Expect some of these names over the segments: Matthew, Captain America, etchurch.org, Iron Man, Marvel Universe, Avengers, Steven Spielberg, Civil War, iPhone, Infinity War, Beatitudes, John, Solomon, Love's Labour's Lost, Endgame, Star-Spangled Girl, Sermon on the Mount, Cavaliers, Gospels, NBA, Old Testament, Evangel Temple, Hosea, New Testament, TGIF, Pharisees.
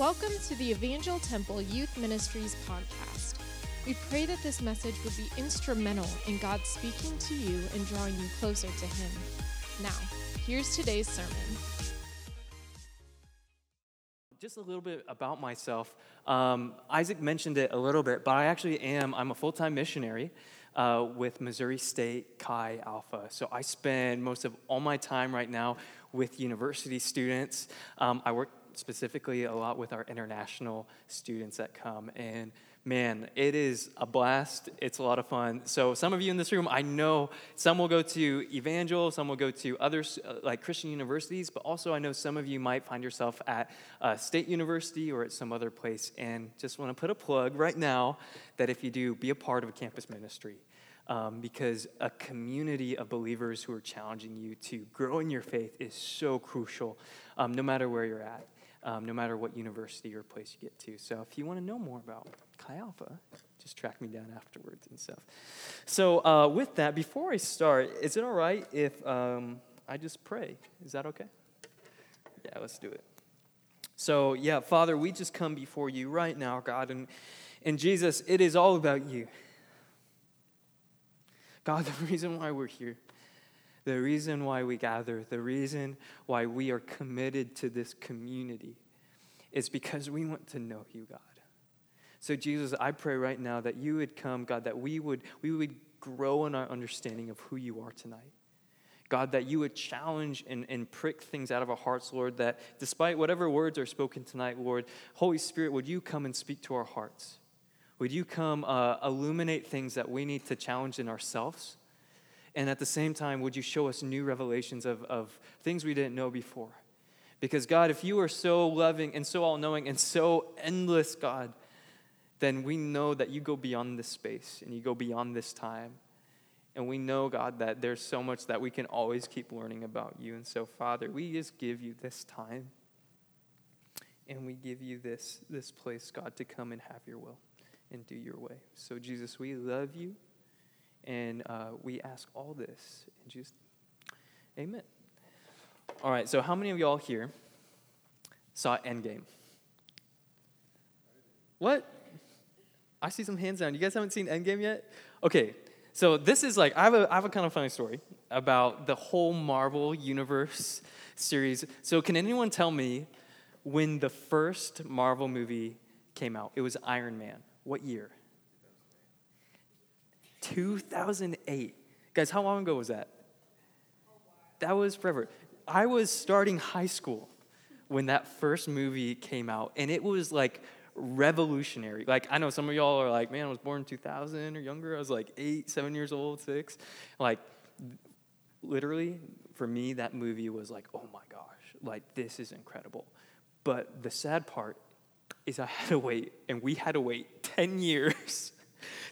Welcome to the Evangel Temple Youth Ministries podcast. We pray that this message would be instrumental in God speaking to you and drawing you closer to Him. Now, here's today's sermon. Just a little bit about myself. Isaac mentioned it a little bit, but I actually am. I'm a full-time missionary with Missouri State Chi Alpha. So I spend most of all my time right now with university students. I work specifically a lot with our international students that come, and man, it is a blast. It's a lot of fun. So some of you in this room, I know some will go to Evangel, some will go to other like Christian universities, but also I know some of you might find yourself at a state university or at some other place, and just want to put a plug right now that if you do, be a part of a campus ministry. Because a community of believers who are challenging you to grow in your faith is so crucial, no matter where you're at, no matter what university or place you get to. So if you want to know more about Chi Alpha, just track me down afterwards and stuff. So with that, before I start, is it all right if I just pray? Is that okay? Yeah, let's do it. So yeah, Father, we just come before you right now, God. And Jesus, it is all about you. God, the reason why we're here, the reason why we gather, the reason why we are committed to this community is because we want to know you, God. So Jesus, I pray right now that you would come, God, that we would grow in our understanding of who you are tonight. God, that you would challenge and prick things out of our hearts, Lord, that despite whatever words are spoken tonight, Lord, Holy Spirit, would you come and speak to our hearts? Would you come illuminate things that we need to challenge in ourselves? And at the same time, would you show us new revelations of things we didn't know before? Because, God, if you are so loving and so all-knowing and so endless, God, then we know that you go beyond this space and you go beyond this time. And we know, God, that there's so much that we can always keep learning about you. And so, Father, we just give you this time and we give you this place, God, to come and have your will and do your way. So, Jesus, we love you, and we ask all this. And just, amen. All right, so how many of y'all here saw Endgame? What? I see some hands down. You guys haven't seen Endgame yet? Okay, so this is like, I have a kind of funny story about the whole Marvel Universe series. So can anyone tell me when the first Marvel movie came out? It was Iron Man. What year? 2008. Guys, how long ago was that? That was forever. I was starting high school when that first movie came out, and it was like revolutionary. Like, I know some of y'all are like, man, I was born in 2000 or younger. I was like 7 years old, 6. Like, literally, for me, that movie was like, oh my gosh, like, this is incredible. But the sad part is I had to wait, and we had to wait 10 years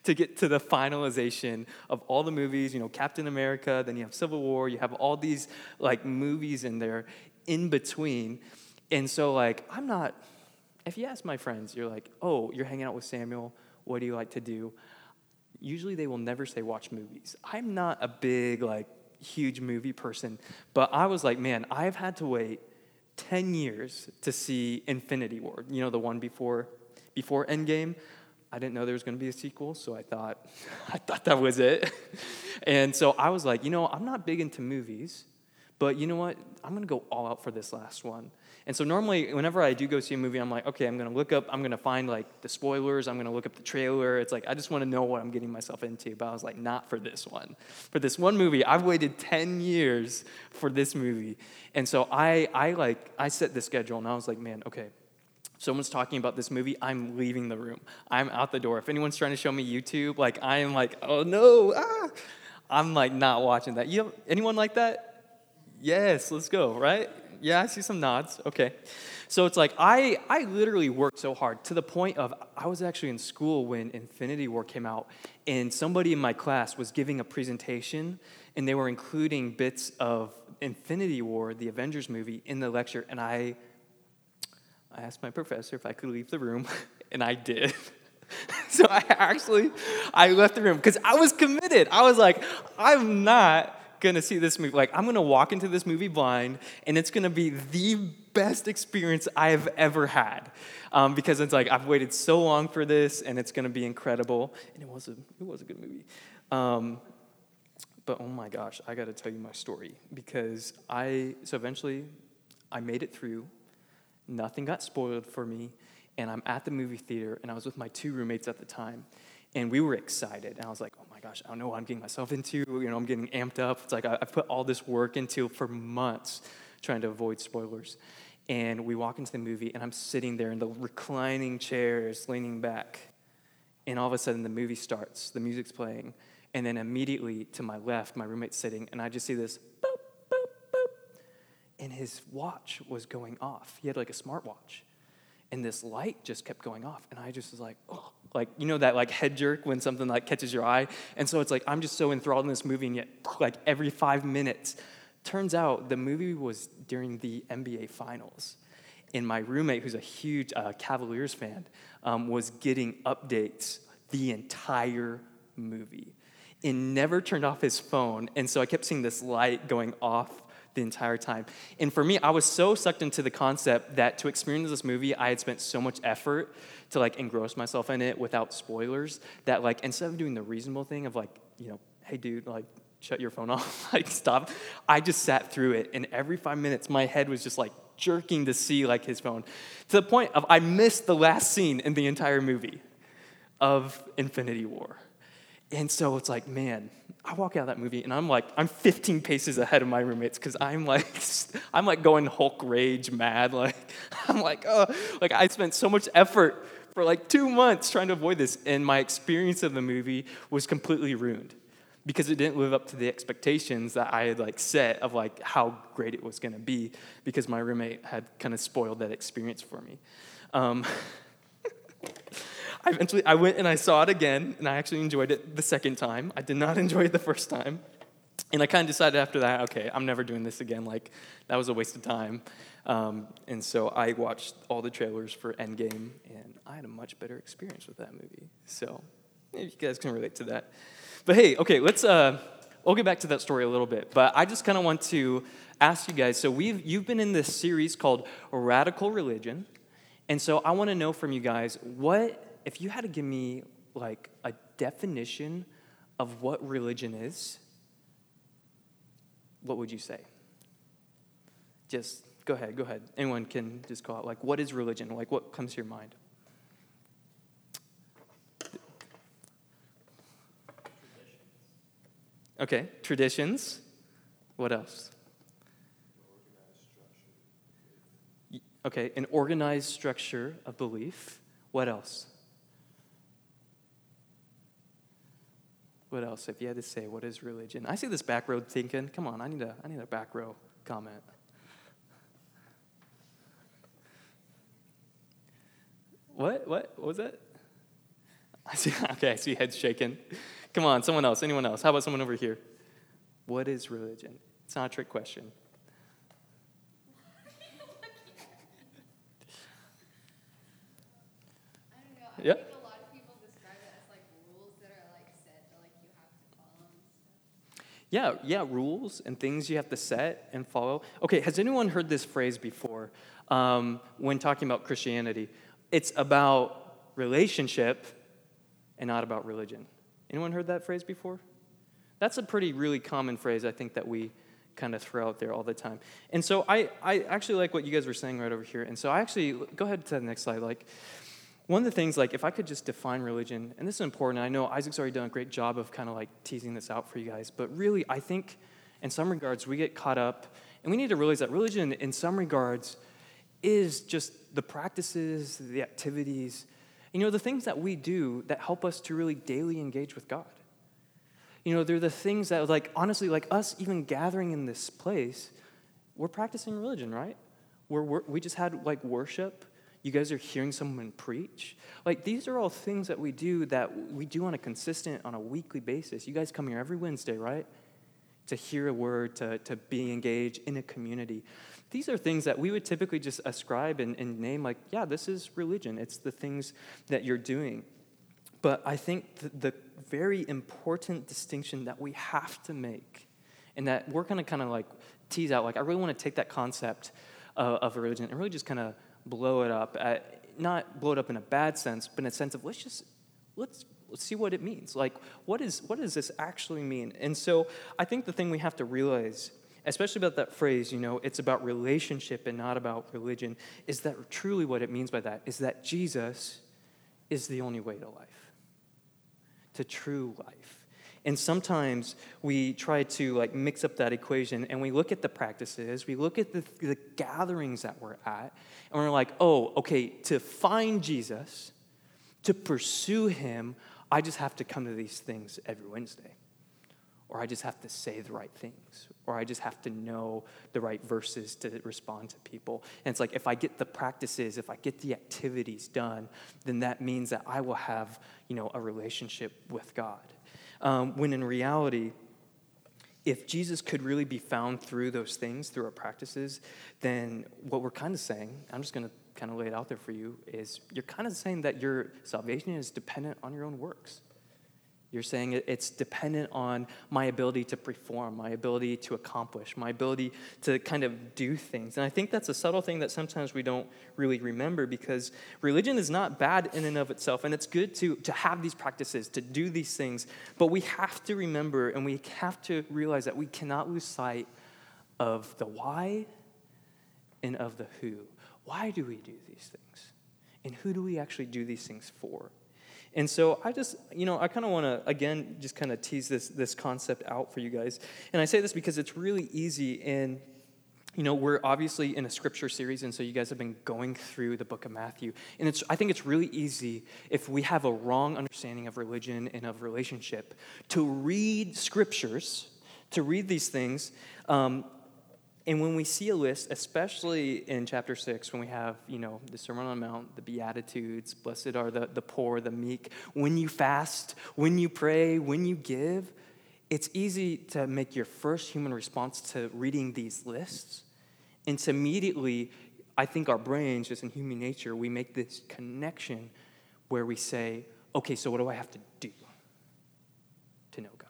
to get to the finalization of all the movies. You know, Captain America, then you have Civil War, you have all these, like, movies in there in between. And so, like, I'm not, if you ask my friends, you're like, oh, you're hanging out with Samuel, what do you like to do? Usually they will never say watch movies. I'm not a big, like, huge movie person, but I was like, man, I've had to wait 10 years to see Infinity War, you know, the one before Endgame. I didn't know there was going to be a sequel, so I thought that was it. And so I was like, you know, I'm not big into movies, but you know what? I'm going to go all out for this last one. And so normally, whenever I do go see a movie, I'm like, okay, I'm going to find, like, the spoilers. I'm going to look up the trailer. It's like, I just want to know what I'm getting myself into. But I was like, not for this one. For this one movie, I've waited 10 years for this movie. And so I set the schedule, and I was like, man, okay, someone's talking about this movie, I'm leaving the room. I'm out the door. If anyone's trying to show me YouTube, like, I am like, oh, no, I'm, like, not watching that. You have anyone like that? Yes, let's go, right? Yeah, I see some nods. Okay. So it's like I literally worked so hard to the point of I was actually in school when Infinity War came out, and somebody in my class was giving a presentation, and they were including bits of Infinity War, the Avengers movie, in the lecture, and I asked my professor if I could leave the room, and I did. So I left the room because I was committed. I was like, I'm not going to see this movie. Like, I'm going to walk into this movie blind, and it's going to be the best experience I have ever had. Because it's like, I've waited so long for this, and it's going to be incredible. And it was a good movie. But oh my gosh, I got to tell you my story. Because eventually, I made it through. Nothing got spoiled for me. And I'm at the movie theater, and I was with my two roommates at the time. And we were excited. And I was like, oh my gosh, I don't know what I'm getting myself into. I'm getting amped up. It's like I put all this work into for months trying to avoid spoilers. And we walk into the movie, and I'm sitting there in the reclining chairs, leaning back. And all of a sudden, the movie starts. The music's playing. And then immediately to my left, my roommate's sitting, and I just see this boop, boop, boop. And his watch was going off. He had like a smartwatch. And this light just kept going off. And I just was like, oh. Like, that, like, head jerk when something, like, catches your eye? And so it's like, I'm just so enthralled in this movie, and yet, like, every 5 minutes. Turns out the movie was during the NBA Finals. And my roommate, who's a huge Cavaliers fan, was getting updates the entire movie and never turned off his phone. And so I kept seeing this light going off the entire time. And for me, I was so sucked into the concept that to experience this movie, I had spent so much effort to engross myself in it without spoilers that instead of doing the reasonable thing of hey dude, shut your phone off, stop, I just sat through it. And every 5 minutes, my head was just jerking to see his phone, to the point of I missed the last scene in the entire movie of Infinity War. And so it's like, man, I walk out of that movie, and I'm 15 paces ahead of my roommates, because I'm going Hulk rage mad. I spent so much effort for 2 months trying to avoid this, and my experience of the movie was completely ruined, because it didn't live up to the expectations that I had set of how great it was going to be, because my roommate had kind of spoiled that experience for me. Eventually, I went and I saw it again, and I actually enjoyed it the second time. I did not enjoy it the first time. And I kind of decided after that, okay, I'm never doing this again. That was a waste of time. And so I watched all the trailers for Endgame, and I had a much better experience with that movie. So maybe you guys can relate to that. But hey, okay, we'll get back to that story a little bit. But I just kind of want to ask you guys, so you've been in this series called Radical Religion. And so I want to know from you guys, if you had to give me, a definition of what religion is, what would you say? Just go ahead. Anyone can just call out, what is religion? What comes to your mind? Okay, traditions. What else? Okay, an organized structure of belief. What else? What else? If you had to say, what is religion? I see this back row thinking. Come on, I need a back row comment. What was that? I see heads shaking. Come on, someone else, anyone else. How about someone over here? What is religion? It's not a trick question. I don't know. Yeah. Yeah, rules and things you have to set and follow. Okay, has anyone heard this phrase before when talking about Christianity? It's about relationship and not about religion. Anyone heard that phrase before? That's a really common phrase, I think, that we kind of throw out there all the time. And so I actually like what you guys were saying right over here. And so I actually, go ahead to the next slide, one of the things, if I could just define religion, and this is important, I know Isaac's already done a great job of kind of teasing this out for you guys, but really, I think in some regards, we get caught up, and we need to realize that religion, in some regards, is just the practices, the activities, the things that we do that help us to really daily engage with God. They're the things that, honestly, us even gathering in this place, we're practicing religion, right? We just had, worship. You guys are hearing someone preach. These are all things that we do on a consistent, on a weekly basis. You guys come here every Wednesday, right? To hear a word, to be engaged in a community. These are things that we would typically just ascribe and name yeah, this is religion. It's the things that you're doing. But I think the very important distinction that we have to make, and that we're going to kind of like tease out, like, I really want to take that concept of religion and really just kind of blow it up, not blow it up in a bad sense, but in a sense of let's see what it means. Like, what does this actually mean? And so I think the thing we have to realize, especially about that phrase, you know, it's about relationship and not about religion, is that truly what it means by that is that Jesus is the only way to life, to true life. And sometimes we try to, like, mix up that equation, and we look at the practices, we look at the gatherings that we're at, and we're like, oh, okay, to find Jesus, to pursue him, I just have to come to these things every Wednesday. Or I just have to say the right things. Or I just have to know the right verses to respond to people. And it's like, if I get the practices, if I get the activities done, then that means that I will have, you know, a relationship with God. When in reality, if Jesus could really be found through those things, through our practices, then what we're kind of saying, I'm just going to kind of lay it out there for you, is you're kind of saying that your salvation is dependent on your own works. You're saying it's dependent on my ability to perform, my ability to accomplish, my ability to kind of do things. And I think that's a subtle thing that sometimes we don't really remember, because religion is not bad in and of itself. And it's good to have these practices, to do these things. But we have to remember and we have to realize that we cannot lose sight of the why and of the who. Why do we do these things? And who do we actually do these things for? And so I just, you know, I kind of want to, again, just kind of tease this concept out for you guys. And I say this because it's really easy, and, you know, we're obviously in a scripture series, and so you guys have been going through the book of Matthew. And I think it's really easy, if we have a wrong understanding of religion and of relationship, to read scriptures, to read these things. And when we see a list, especially in chapter 6, when we have, you know, the Sermon on the Mount, the Beatitudes, blessed are the poor, the meek, when you fast, when you pray, when you give, it's easy to make your first human response to reading these lists. And to immediately, I think our brains, just in human nature, we make this connection where we say, okay, so what do I have to do to know God?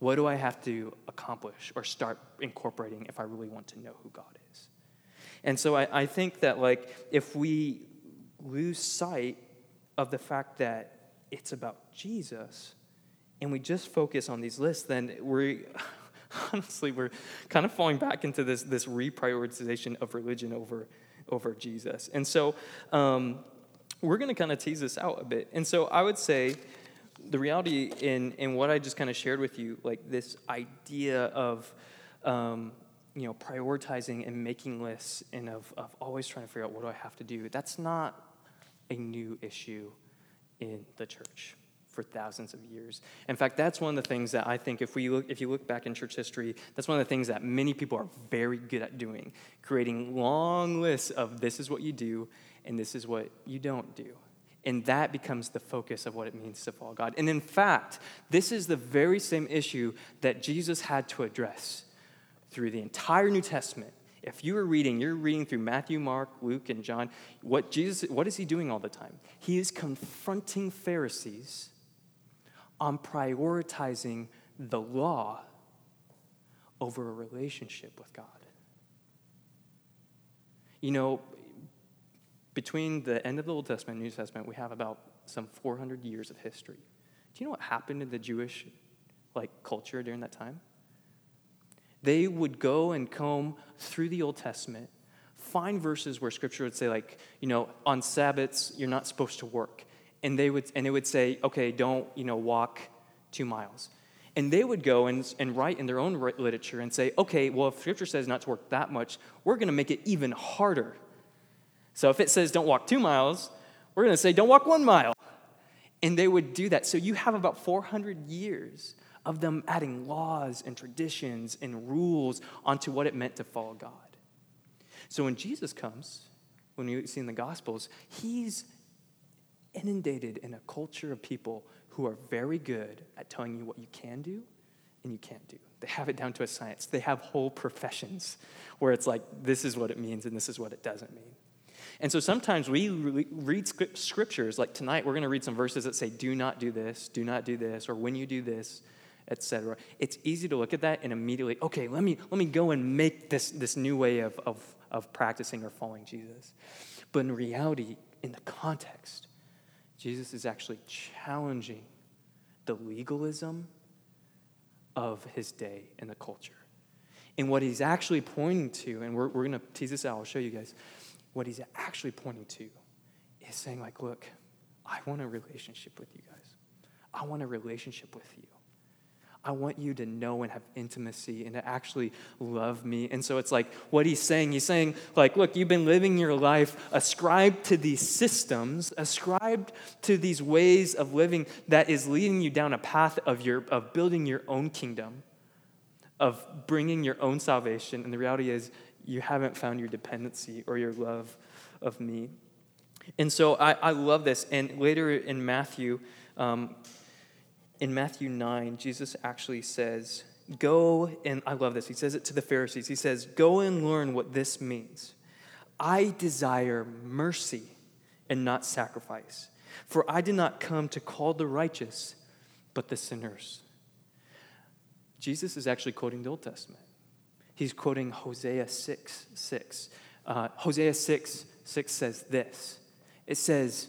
What do I have to accomplish or start incorporating if I really want to know who God is? And so I think that, like, if we lose sight of the fact that it's about Jesus and we just focus on these lists, then we're kind of falling back into this reprioritization of religion over Jesus. And so we're going to kind of tease this out a bit. And so I would say, the reality in what I just kind of shared with you, like this idea of, you know, prioritizing and making lists and of always trying to figure out what do I have to do, that's not a new issue in the church for thousands of years. In fact, that's one of the things that I think if you look back in church history, that's one of the things that many people are very good at doing, creating long lists of this is what you do and this is what you don't do. And that becomes the focus of what it means to follow God. And in fact, this is the very same issue that Jesus had to address through the entire New Testament. If you were reading, you're reading through Matthew, Mark, Luke, and John, what is he doing all the time? He is confronting Pharisees on prioritizing the law over a relationship with God. You know, between the end of the Old Testament and New Testament, we have about some 400 years of history. Do you know what happened in the Jewish, like, culture during that time? They would go and comb through the Old Testament, find verses where Scripture would say, like, you know, on Sabbaths you're not supposed to work, and it would say, okay, don't, you know, walk 2 miles. And they would go and write in their own literature and say, okay, well, if Scripture says not to work that much, we're going to make it even harder. So if it says don't walk 2 miles, we're going to say don't walk 1 mile. And they would do that. So you have about 400 years of them adding laws and traditions and rules onto what it meant to follow God. So when Jesus comes, when you see in the Gospels, he's inundated in a culture of people who are very good at telling you what you can do and you can't do. They have it down to a science. They have whole professions where it's like, this is what it means and this is what it doesn't mean. And so sometimes we read scriptures, like tonight we're going to read some verses that say, do not do this, or when you do this, etc. It's easy to look at that and immediately, okay, let me go and make this new way of practicing or following Jesus. But in reality, in the context, Jesus is actually challenging the legalism of his day and the culture. And what he's actually pointing to, and we're going to tease this out, I'll show you guys, what he's actually pointing to is saying, like, look, I want a relationship with you guys. I want a relationship with you. I want you to know and have intimacy and to actually love me. And so it's like what he's saying, like, look, you've been living your life ascribed to these systems, ascribed to these ways of living that is leading you down a path of building your own kingdom, of bringing your own salvation. And the reality is you haven't found your dependency or your love of me. And so I love this. And later in Matthew, in Matthew 9, Jesus actually says, go, and I love this. He says it to the Pharisees. He says, go and learn what this means. I desire mercy and not sacrifice, for I did not come to call the righteous, but the sinners. Jesus is actually quoting the Old Testament. He's quoting Hosea 6:6. Hosea 6:6 says this. It says,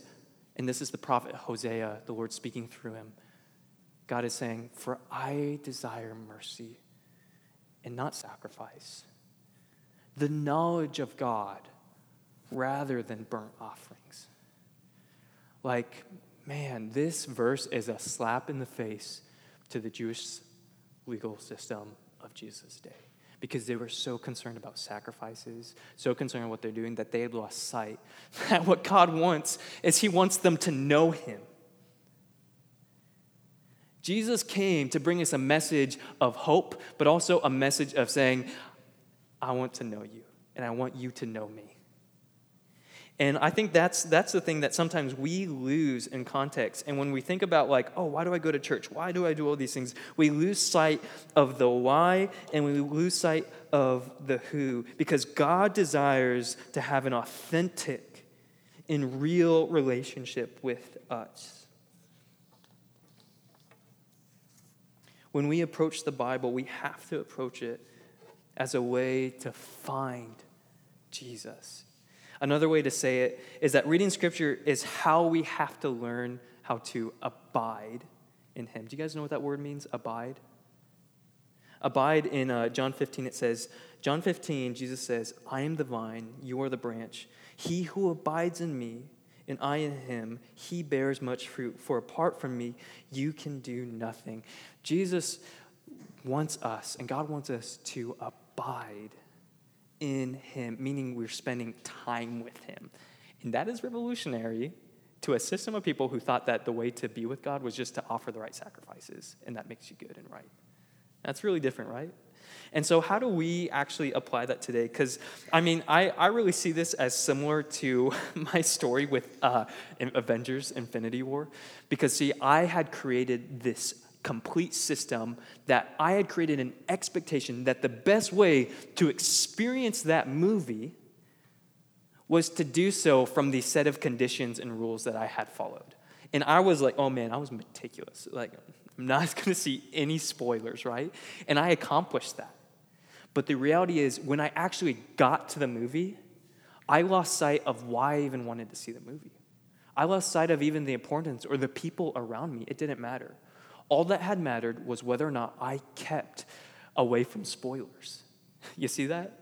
and this is the prophet Hosea, the Lord speaking through him, God is saying, for I desire mercy and not sacrifice, the knowledge of God rather than burnt offerings. Like, man, this verse is a slap in the face to the Jewish legal system of Jesus' day, because they were so concerned about sacrifices, so concerned with what they're doing, that they had lost sight that what God wants is he wants them to know him. Jesus came to bring us a message of hope, but also a message of saying, I want to know you, and I want you to know me. And I think that's the thing that sometimes we lose in context. And when we think about, like, oh, why do I go to church? Why do I do all these things? We lose sight of the why, and we lose sight of the who, because God desires to have an authentic and real relationship with us. When we approach the Bible, we have to approach it as a way to find Jesus. Another way to say it is that reading Scripture is how we have to learn how to abide in him. Do you guys know what that word means, abide? Abide in John 15, it says, John 15, Jesus says, I am the vine, you are the branch. He who abides in me and I in him, he bears much fruit. For apart from me, you can do nothing. Jesus wants us, and God wants us to abide in him, meaning we're spending time with him. And that is revolutionary to a system of people who thought that the way to be with God was just to offer the right sacrifices, and that makes you good and right. That's really different, right? And so how do we actually apply that today? Because, I mean, I really see this as similar to my story with Avengers Infinity War. Because, see, I had created this complete system that I had created an expectation that the best way to experience that movie was to do so from the set of conditions and rules that I had followed. And I was like, oh, man, I was meticulous. Like, I'm not going to see any spoilers, right? And I accomplished that. But the reality is, when I actually got to the movie, I lost sight of why I even wanted to see the movie. I lost sight of even the importance or the people around me. It didn't matter. All that had mattered was whether or not I kept away from spoilers. You see that?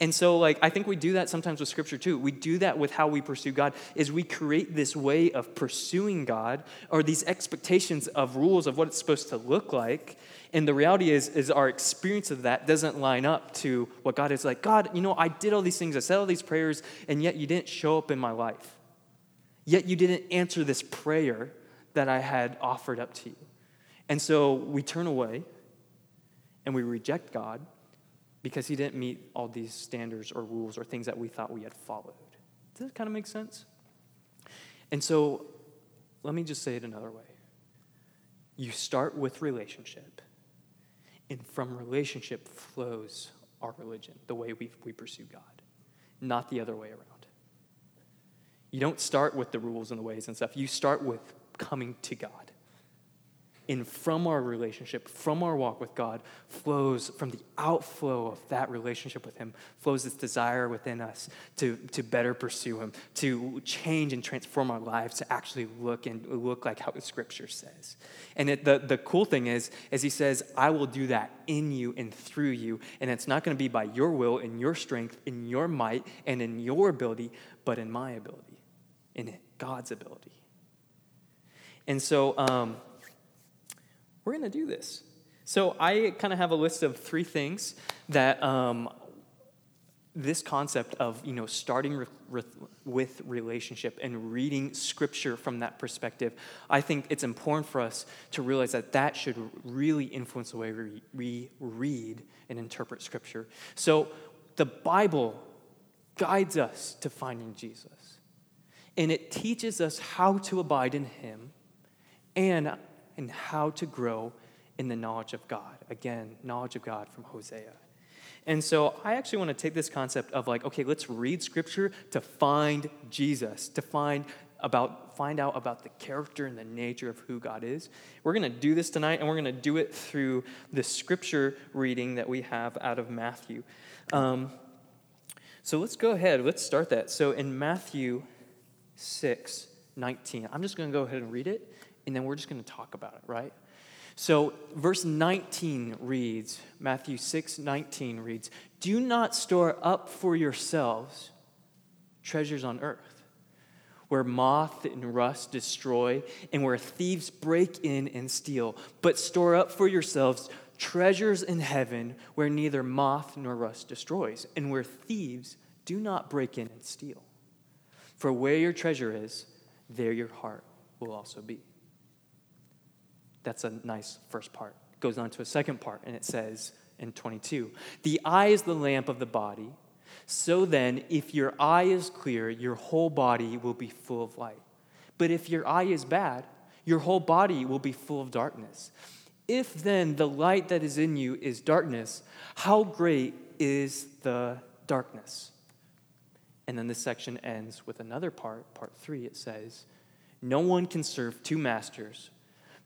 And so, like, I think we do that sometimes with Scripture, too. We do that with how we pursue God, is we create this way of pursuing God or these expectations of rules of what it's supposed to look like. And the reality is our experience of that doesn't line up to what God is like. God, you know, I did all these things. I said all these prayers, and yet you didn't show up in my life. Yet you didn't answer this prayer that I had offered up to you. And so we turn away, and we reject God, because he didn't meet all these standards or rules or things that we thought we had followed. Does that kind of make sense? And so, let me just say it another way. You start with relationship, and from relationship flows our religion, the way we pursue God, not the other way around. You don't start with the rules and the ways and stuff. You start with coming to God. And from our relationship, from our walk with God, flows from the outflow of that relationship with him, flows this desire within us to better pursue him, to change and transform our lives, to actually look like how the scripture says. And the cool thing is, as he says, I will do that in you and through you, and it's not going to be by your will and your strength, in your might, and in your ability, but in my ability, in God's ability. And so we're going to do this. So I kind of have a list of three things that this concept of, starting with relationship and reading scripture from that perspective, I think it's important for us to realize that should really influence the way we read and interpret scripture. So the Bible guides us to finding Jesus, and it teaches us how to abide in him and how to grow in the knowledge of God. Again, knowledge of God from Hosea. And so I actually want to take this concept of let's read scripture to find Jesus, to find out about the character and the nature of who God is. We're going to do this tonight, and we're going to do it through the scripture reading that we have out of Matthew. So let's go ahead. Let's start that. So in Matthew 6:19, I'm just going to go ahead and read it, and then we're just going to talk about it, right? So verse 19 reads, Matthew 6:19 reads, "Do not store up for yourselves treasures on earth, where moth and rust destroy, and where thieves break in and steal. But store up for yourselves treasures in heaven, where neither moth nor rust destroys, and where thieves do not break in and steal. For where your treasure is, there your heart will also be." That's a nice first part. It goes on to a second part, and it says in 22, "The eye is the lamp of the body. So then, if your eye is clear, your whole body will be full of light. But if your eye is bad, your whole body will be full of darkness. If then the light that is in you is darkness, how great is the darkness?" And then this section ends with another part, part 3. It says, "No one can serve two masters,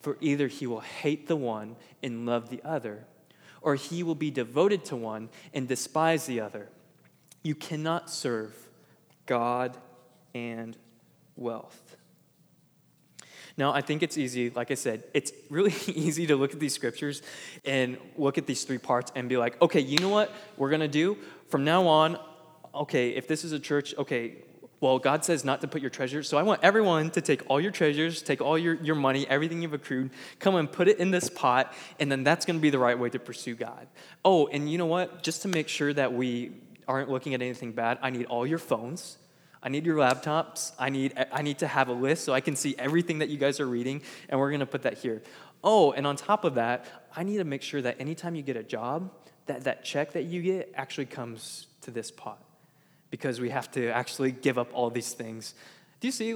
for either he will hate the one and love the other, or he will be devoted to one and despise the other. You cannot serve God and wealth." Now, I think it's easy, like I said, it's really easy to look at these scriptures and look at these three parts and be like, okay, you know what we're going to do? From now on, okay, if this is a church, okay, well, God says not to put your treasures, so I want everyone to take all your treasures, take all your money, everything you've accrued, come and put it in this pot, and then that's going to be the right way to pursue God. Oh, and you know what? Just to make sure that we aren't looking at anything bad, I need all your phones. I need your laptops. I need to have a list so I can see everything that you guys are reading, and we're going to put that here. Oh, and on top of that, I need to make sure that anytime you get a job, that check that you get actually comes to this pot, because we have to actually give up all these things. Do you see,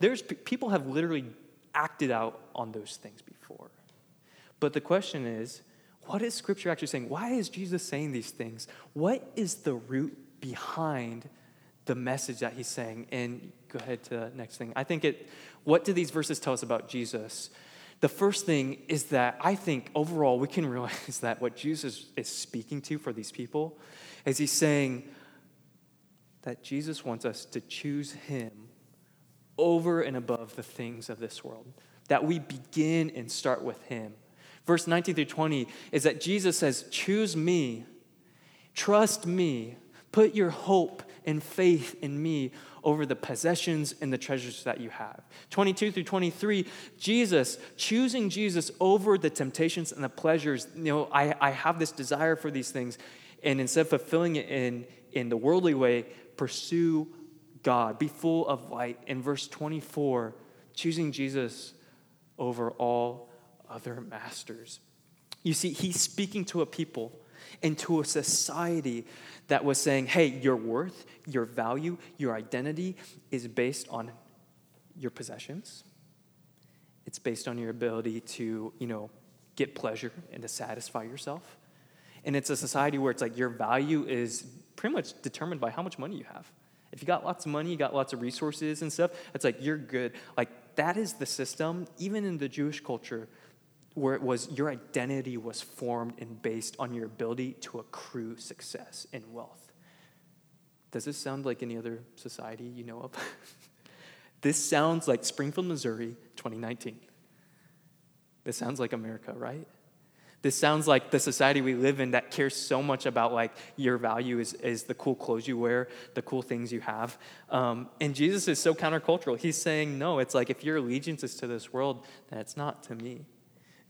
there's people have literally acted out on those things before. But the question is, what is Scripture actually saying? Why is Jesus saying these things? What is the root behind the message that he's saying? And go ahead to the next thing. What do these verses tell us about Jesus? The first thing is that I think overall we can realize that what Jesus is speaking to for these people is he's saying that Jesus wants us to choose him over and above the things of this world, that we begin and start with him. Verse 19 through 20 is that Jesus says, choose me, trust me, put your hope and faith in me over the possessions and the treasures that you have. 22 through 23, choosing Jesus over the temptations and the pleasures. I have this desire for these things, and instead of fulfilling it in the worldly way, pursue God, be full of light. In verse 24, choosing Jesus over all other masters. You see, he's speaking to a people and to a society that was saying, hey, your worth, your value, your identity is based on your possessions. It's based on your ability to, get pleasure and to satisfy yourself. And it's a society where it's your value is pretty much determined by how much money you have. If you got lots of money, you got lots of resources and stuff, it's you're good. That is the system. Even in the Jewish culture, where it was your identity was formed and based on your ability to accrue success and wealth. Does this sound like any other society you know of? This sounds like Springfield, Missouri, 2019. This sounds like America, right? This sounds like the society we live in that cares so much about, like, your value is the cool clothes you wear, the cool things you have. And Jesus is so countercultural. He's saying, no, it's like if your allegiance is to this world, then it's not to me.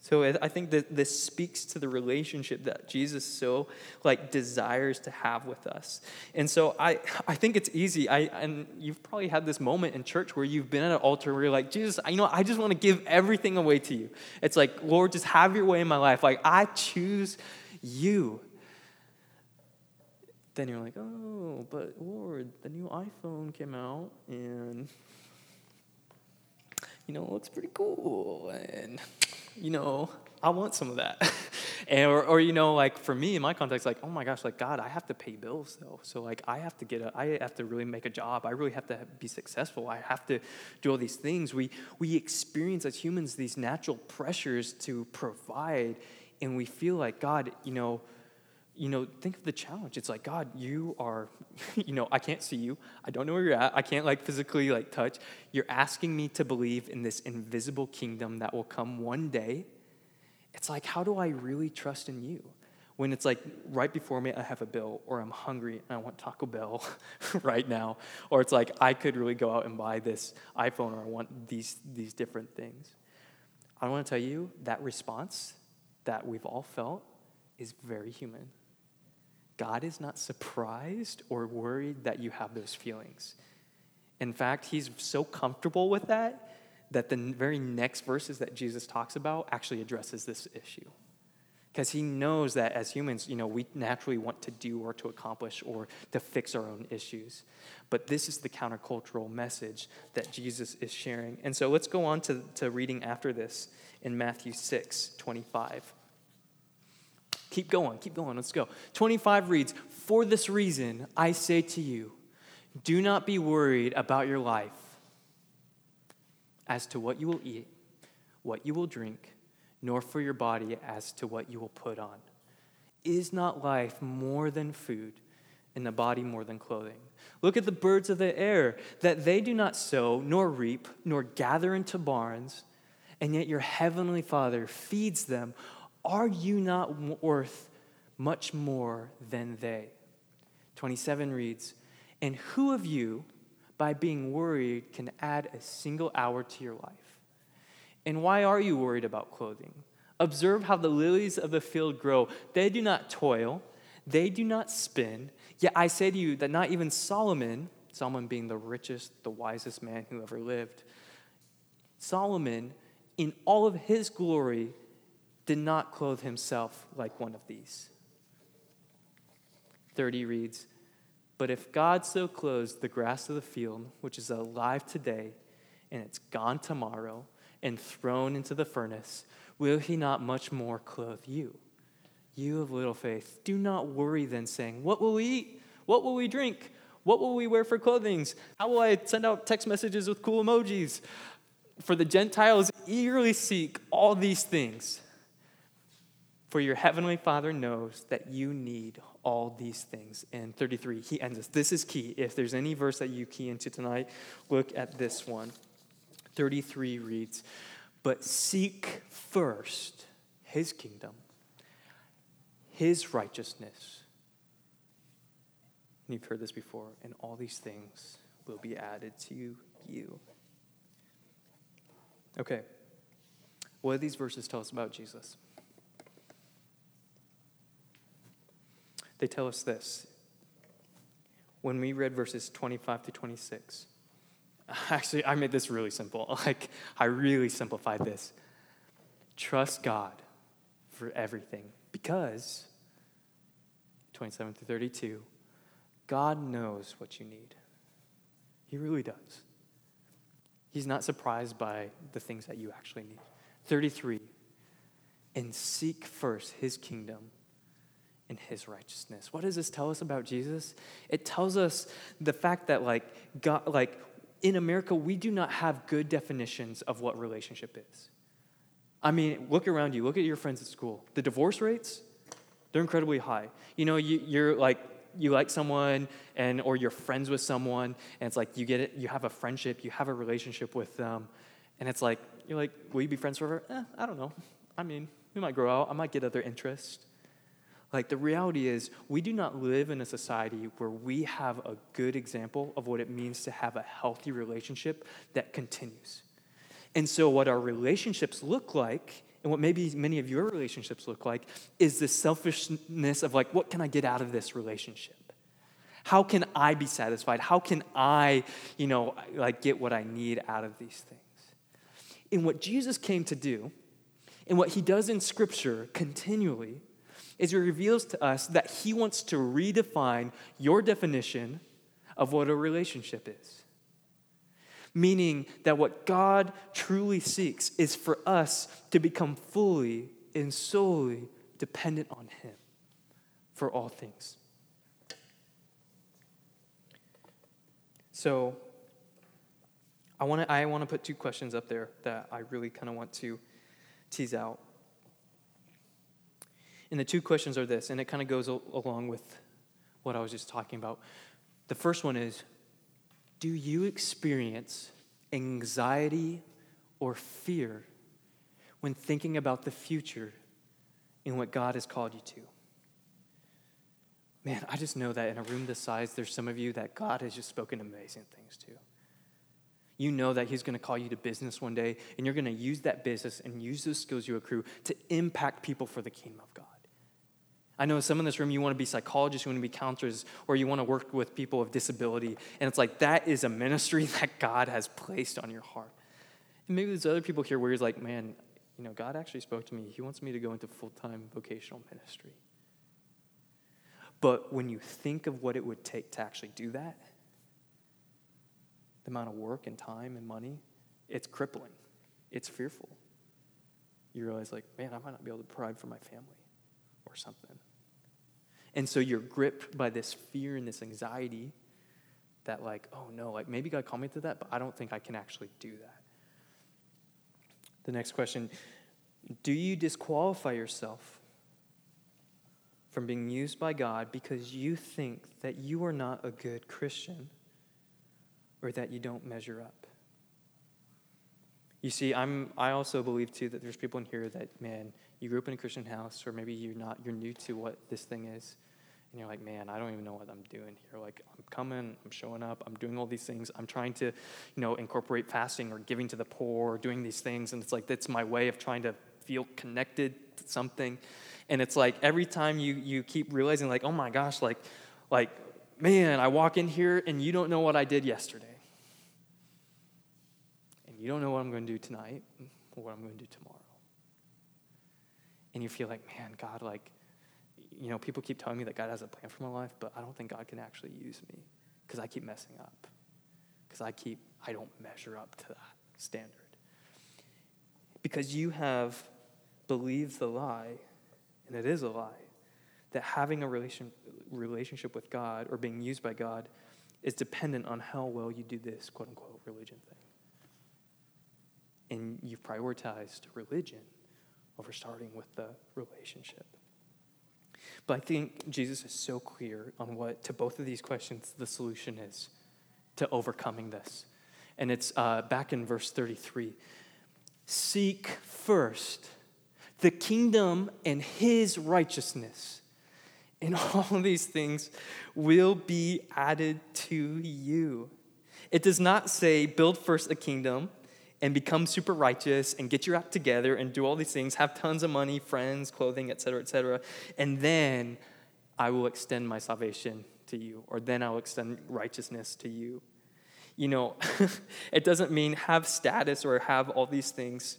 So I think that this speaks to the relationship that Jesus so, like, desires to have with us. And so I think it's easy. And you've probably had this moment in church where you've been at an altar where you're like, Jesus, I just want to give everything away to you. It's like, Lord, just have your way in my life. Like, I choose you. Then you're like, oh, but Lord, the new iPhone came out, and, it looks pretty cool, and... I want some of that. or for me, in my context, like, oh my gosh, like, God, I have to pay bills, though. So, like, I have to really make a job. I really have to be successful. I have to do all these things. We experience as humans these natural pressures to provide, and we feel like, God, think of the challenge. It's like, God, you are, I can't see you. I don't know where you're at. I can't, physically, touch. You're asking me to believe in this invisible kingdom that will come one day. It's like, how do I really trust in you? When it's like, right before me, I have a bill, or I'm hungry, and I want Taco Bell right now. Or it's like, I could really go out and buy this iPhone, or I want these different things. I want to tell you, that response that we've all felt is very human. God is not surprised or worried that you have those feelings. In fact, he's so comfortable with that the very next verses that Jesus talks about actually addresses this issue. Because he knows that as humans, we naturally want to do or to accomplish or to fix our own issues. But this is the countercultural message that Jesus is sharing. And so let's go on to reading after this in Matthew 6:25. Keep going, let's go. 25 reads, "For this reason I say to you, do not be worried about your life as to what you will eat, what you will drink, nor for your body as to what you will put on. Is not life more than food, and the body more than clothing? Look at the birds of the air, that they do not sow, nor reap, nor gather into barns, and yet your heavenly Father feeds them. Are you not worth much more than they?" 27 reads, "And who of you, by being worried, can add a single hour to your life? And why are you worried about clothing? Observe how the lilies of the field grow. They do not toil, they do not spin. Yet I say to you that not even Solomon being the richest, the wisest man who ever lived, Solomon, in all of his glory, did not clothe himself like one of these." 30 reads, "But if God so clothes the grass of the field, which is alive today, and it's gone tomorrow, and thrown into the furnace, will he not much more clothe you? You of little faith, do not worry then, saying, what will we eat? What will we drink? What will we wear for clothing? How will I send out text messages with cool emojis? For the Gentiles eagerly seek all these things. For your heavenly Father knows that you need all these things." And 33, he ends us. This is key. If there's any verse that you key into tonight, look at this one. 33 reads, "But seek first his kingdom, his righteousness." And you've heard this before. "And all these things will be added to you." Okay. What do these verses tell us about Jesus? They tell us this. When we read verses 25 to 26, actually, I made this really simple. I really simplified this. Trust God for everything, because 27 to 32, God knows what you need. He really does. He's not surprised by the things that you actually need. 33, "And seek first his kingdom in his righteousness." What does this tell us about Jesus? It tells us the fact that, God, in America, we do not have good definitions of what relationship is. I mean, look around you. Look at your friends at school. The divorce rates, they're incredibly high. You know, you like someone or you're friends with someone, and it's like you get it. You have a friendship. You have a relationship with them, and it's like, you're like, will you be friends forever? I don't know. I mean, we might grow out. I might get other interests. Like, the reality is we do not live in a society where we have a good example of what it means to have a healthy relationship that continues. And so what our relationships look like, and what maybe many of your relationships look like, is this selfishness of like, what can I get out of this relationship? How can I be satisfied? How can I, get what I need out of these things? And what Jesus came to do, and what he does in Scripture continually, is he reveals to us that he wants to redefine your definition of what a relationship is. Meaning that what God truly seeks is for us to become fully and solely dependent on him for all things. So I want to put two questions up there that I really kind of want to tease out. And the two questions are this, and it kind of goes along with what I was just talking about. The first one is, do you experience anxiety or fear when thinking about the future and what God has called you to? Man, I just know that in a room this size, there's some of you that God has just spoken amazing things to. You know that he's going to call you to business one day, and you're going to use that business and use those skills you accrue to impact people for the kingdom of God. I know some in this room, you want to be psychologists, you want to be counselors, or you want to work with people with disability, and it's like, that is a ministry that God has placed on your heart. And maybe there's other people here where you're like, man, God actually spoke to me. He wants me to go into full-time vocational ministry. But when you think of what it would take to actually do that, the amount of work and time and money, it's crippling. It's fearful. You realize, like, man, I might not be able to provide for my family or something. And so you're gripped by this fear and this anxiety that, like, oh, no, like, maybe God called me to that, but I don't think I can actually do that. The next question, do you disqualify yourself from being used by God because you think that you are not a good Christian, or that you don't measure up? You see, I also believe, too, that there's people in here that, man, you grew up in a Christian house, or maybe you're new to what this thing is, and you're like, man, I don't even know what I'm doing here. Like, I'm coming, I'm showing up, I'm doing all these things. I'm trying to, incorporate fasting or giving to the poor or doing these things, and it's like, that's my way of trying to feel connected to something. And it's like, every time you keep realizing, like, oh, my gosh, like, man, I walk in here and you don't know what I did yesterday. And you don't know what I'm going to do tonight or what I'm going to do tomorrow. And you feel like, man, God, people keep telling me that God has a plan for my life, but I don't think God can actually use me because I keep messing up, because I don't measure up to that standard. Because you have believed the lie, and it is a lie, that having a relationship with God or being used by God is dependent on how well you do this quote-unquote religion thing. And you've prioritized religion over starting with the relationship. But I think Jesus is so clear on what, to both of these questions, the solution is to overcoming this. And it's back in verse 33. Seek first the kingdom and his righteousness, and all these things will be added to you. It does not say build first a kingdom and become super righteous and get your act together and do all these things, have tons of money, friends, clothing, et cetera, and then I will extend my salvation to you, or then I will extend righteousness to you. It doesn't mean have status or have all these things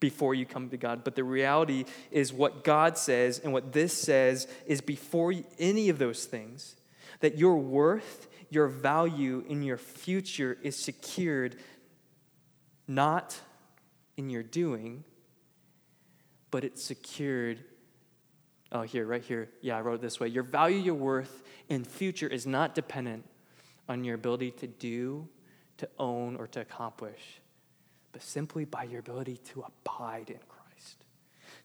before you come to God. But the reality is what God says and what this says is before any of those things, that your worth, your value, and your future is secured not in your doing, but it's secured, right here. Yeah, I wrote it this way. Your value, your worth, and future is not dependent on your ability to do, to own, or to accomplish, but simply by your ability to abide in Christ.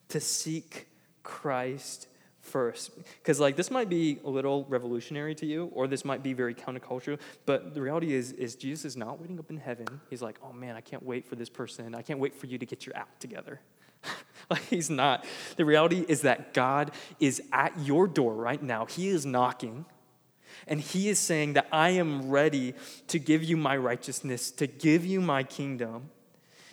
to seek Christ first. Because like this might be a little revolutionary to you, or this might be very countercultural, but the reality is Jesus is not waiting up in heaven. He's like, oh man, I can't wait for this person. I can't wait for you to get your act together. Like he's not. The reality is that God is at your door right now. He is knocking. And he is saying that I am ready to give you my righteousness, to give you my kingdom,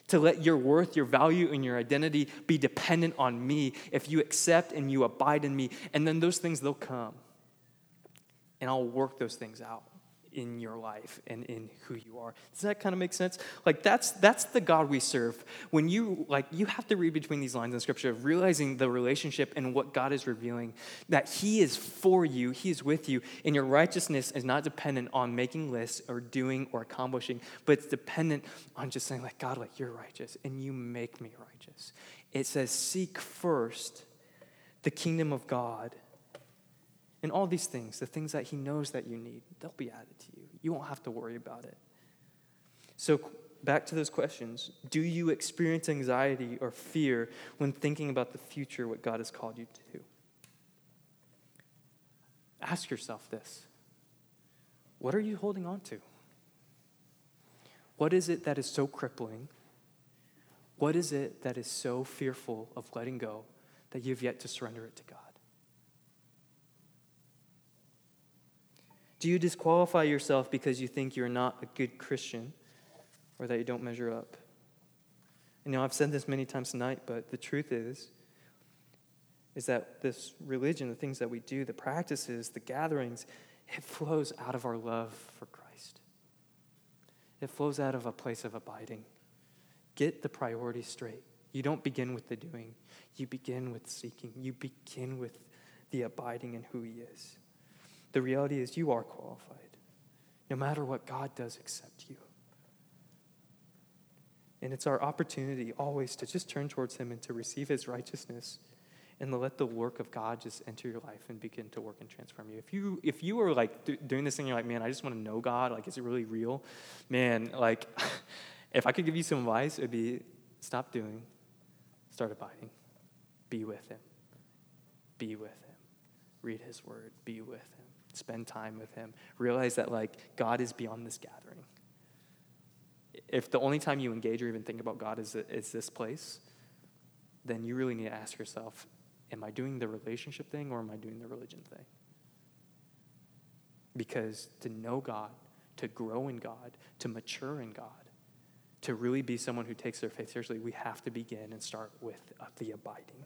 to let your worth, your value, and your identity be dependent on me if you accept and you abide in me. And then those things, they'll come. And I'll work those things out in your life and in who you are. Does that kind of make sense? Like that's the God we serve. When you you have to read between these lines in Scripture of realizing the relationship and what God is revealing, that he is for you, he is with you, and your righteousness is not dependent on making lists or doing or accomplishing, but it's dependent on just saying like, God, like you're righteous and you make me righteous. It says seek first the kingdom of God. And all these things, the things that he knows that you need, they'll be added to you. You won't have to worry about it. So back to those questions. Do you experience anxiety or fear when thinking about the future, what God has called you to do? Ask yourself this. What are you holding on to? What is it that is so crippling? What is it that is so fearful of letting go that you've yet to surrender it to God? Do you disqualify yourself because you think you're not a good Christian or that you don't measure up? And now I've said this many times tonight, but the truth is that this religion, the things that we do, the practices, the gatherings, it flows out of our love for Christ. It flows out of a place of abiding. Get the priorities straight. You don't begin with the doing. You begin with seeking. You begin with the abiding in who he is. The reality is you are qualified. No matter what, God does accept you. And it's our opportunity always to just turn towards him and to receive his righteousness and to let the work of God just enter your life and begin to work and transform you. If you are doing this and you're like, man, I just want to know God. Like, is it really real? Man, like, if I could give you some advice, it would be stop doing, start abiding, be with him, read his word, be with him. Spend time with him. Realize that, like, God is beyond this gathering. If the only time you engage or even think about God is this place, then you really need to ask yourself, am I doing the relationship thing or am I doing the religion thing? Because to know God, to grow in God, to mature in God, to really be someone who takes their faith seriously, we have to begin and start with the abiding.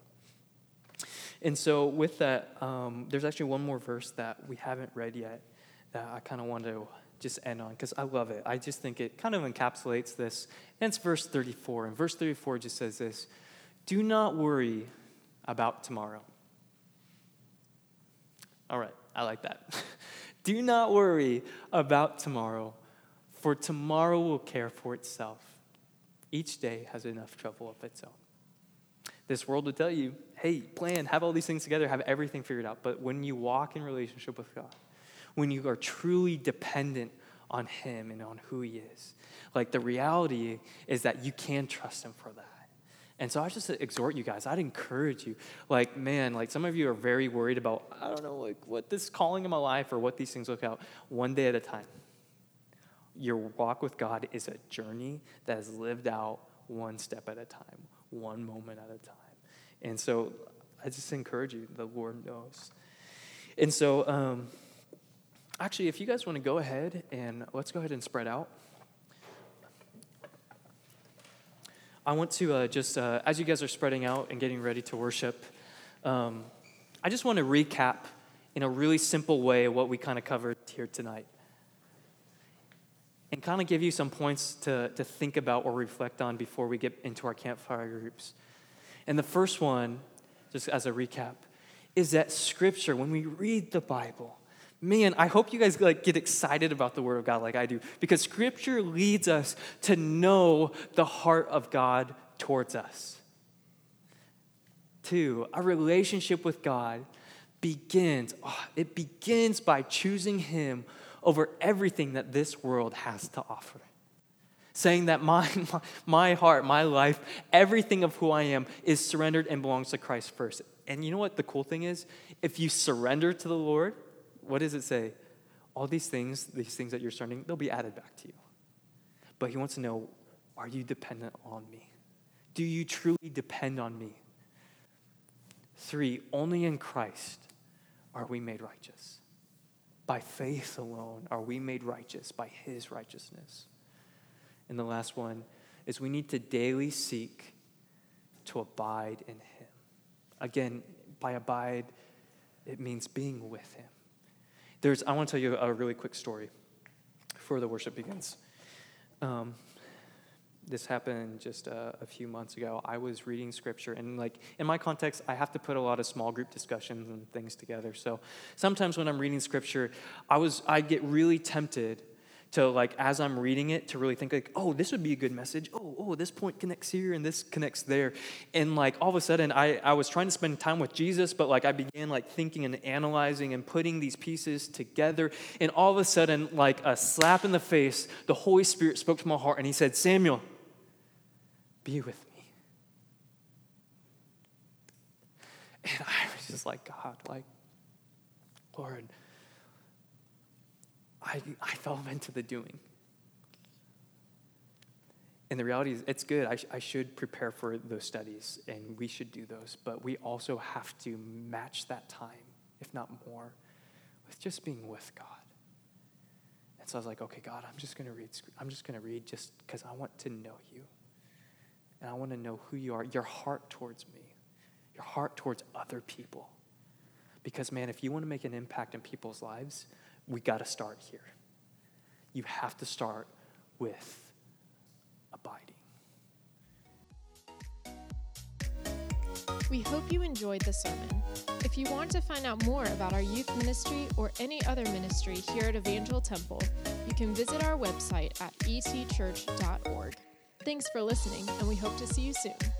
And so with that, there's actually one more verse that we haven't read yet that I kind of want to just end on because I love it. I just think it kind of encapsulates this. And it's verse 34. And verse 34 just says this, do not worry about tomorrow. All right, I like that. Do not worry about tomorrow, for tomorrow will care for itself. Each day has enough trouble of its own. This world will tell you, hey, plan, have all these things together, have everything figured out. But when you walk in relationship with God, when you are truly dependent on him and on who he is, like the reality is that you can trust him for that. And so I just exhort you guys, I'd encourage you, like, man, like some of you are very worried about, I don't know, like what this calling in my life or what these things look out one day at a time. Your walk with God is a journey that is lived out one step at a time, one moment at a time. And so I just encourage you, the Lord knows. And so actually, if you guys want to go ahead and let's go ahead and spread out. I want to just as you guys are spreading out and getting ready to worship, I just want to recap in a really simple way what we kind of covered here tonight. And kind of give you some points to think about or reflect on before we get into our campfire groups. And the first one, just as a recap, is that Scripture, when we read the Bible, man, I hope you guys like get excited about the Word of God like I do, because Scripture leads us to know the heart of God towards us. Two, our relationship with God begins by choosing him over everything that this world has to offer. saying that my heart, my life, everything of who I am is surrendered and belongs to Christ first. And you know what the cool thing is? If you surrender to the Lord, what does it say? All these things that you're surrendering, they'll be added back to you. But he wants to know, are you dependent on me? Do you truly depend on me? 3, only in Christ are we made righteous. By faith alone are we made righteous, by his righteousness. And the last one is we need to daily seek to abide in him. Again, by abide, it means being with him. I want to tell you a really quick story before the worship begins. This happened just a few months ago. I was reading scripture, and like in my context, I have to put a lot of small group discussions and things together. So sometimes when I'm reading scripture, I get really tempted to, like, as I'm reading it, to really think like, oh, this would be a good message. Oh, this point connects here and this connects there. And like all of a sudden I was trying to spend time with Jesus, but like I began like thinking and analyzing and putting these pieces together. And all of a sudden, like a slap in the face, the Holy Spirit spoke to my heart and he said, Samuel, be with me. And I was just like, God, like, Lord, I fell into the doing. And the reality is, it's good. I should prepare for those studies, and we should do those. But we also have to match that time, if not more, with just being with God. And so I was like, okay, God, I'm just going to read just because I want to know you. And I want to know who you are, your heart towards me, your heart towards other people. Because, man, if you want to make an impact in people's lives, we got to start here. You have to start with abiding. We hope you enjoyed the sermon. If you want to find out more about our youth ministry or any other ministry here at Evangel Temple, you can visit our website at etchurch.org. Thanks for listening, and we hope to see you soon.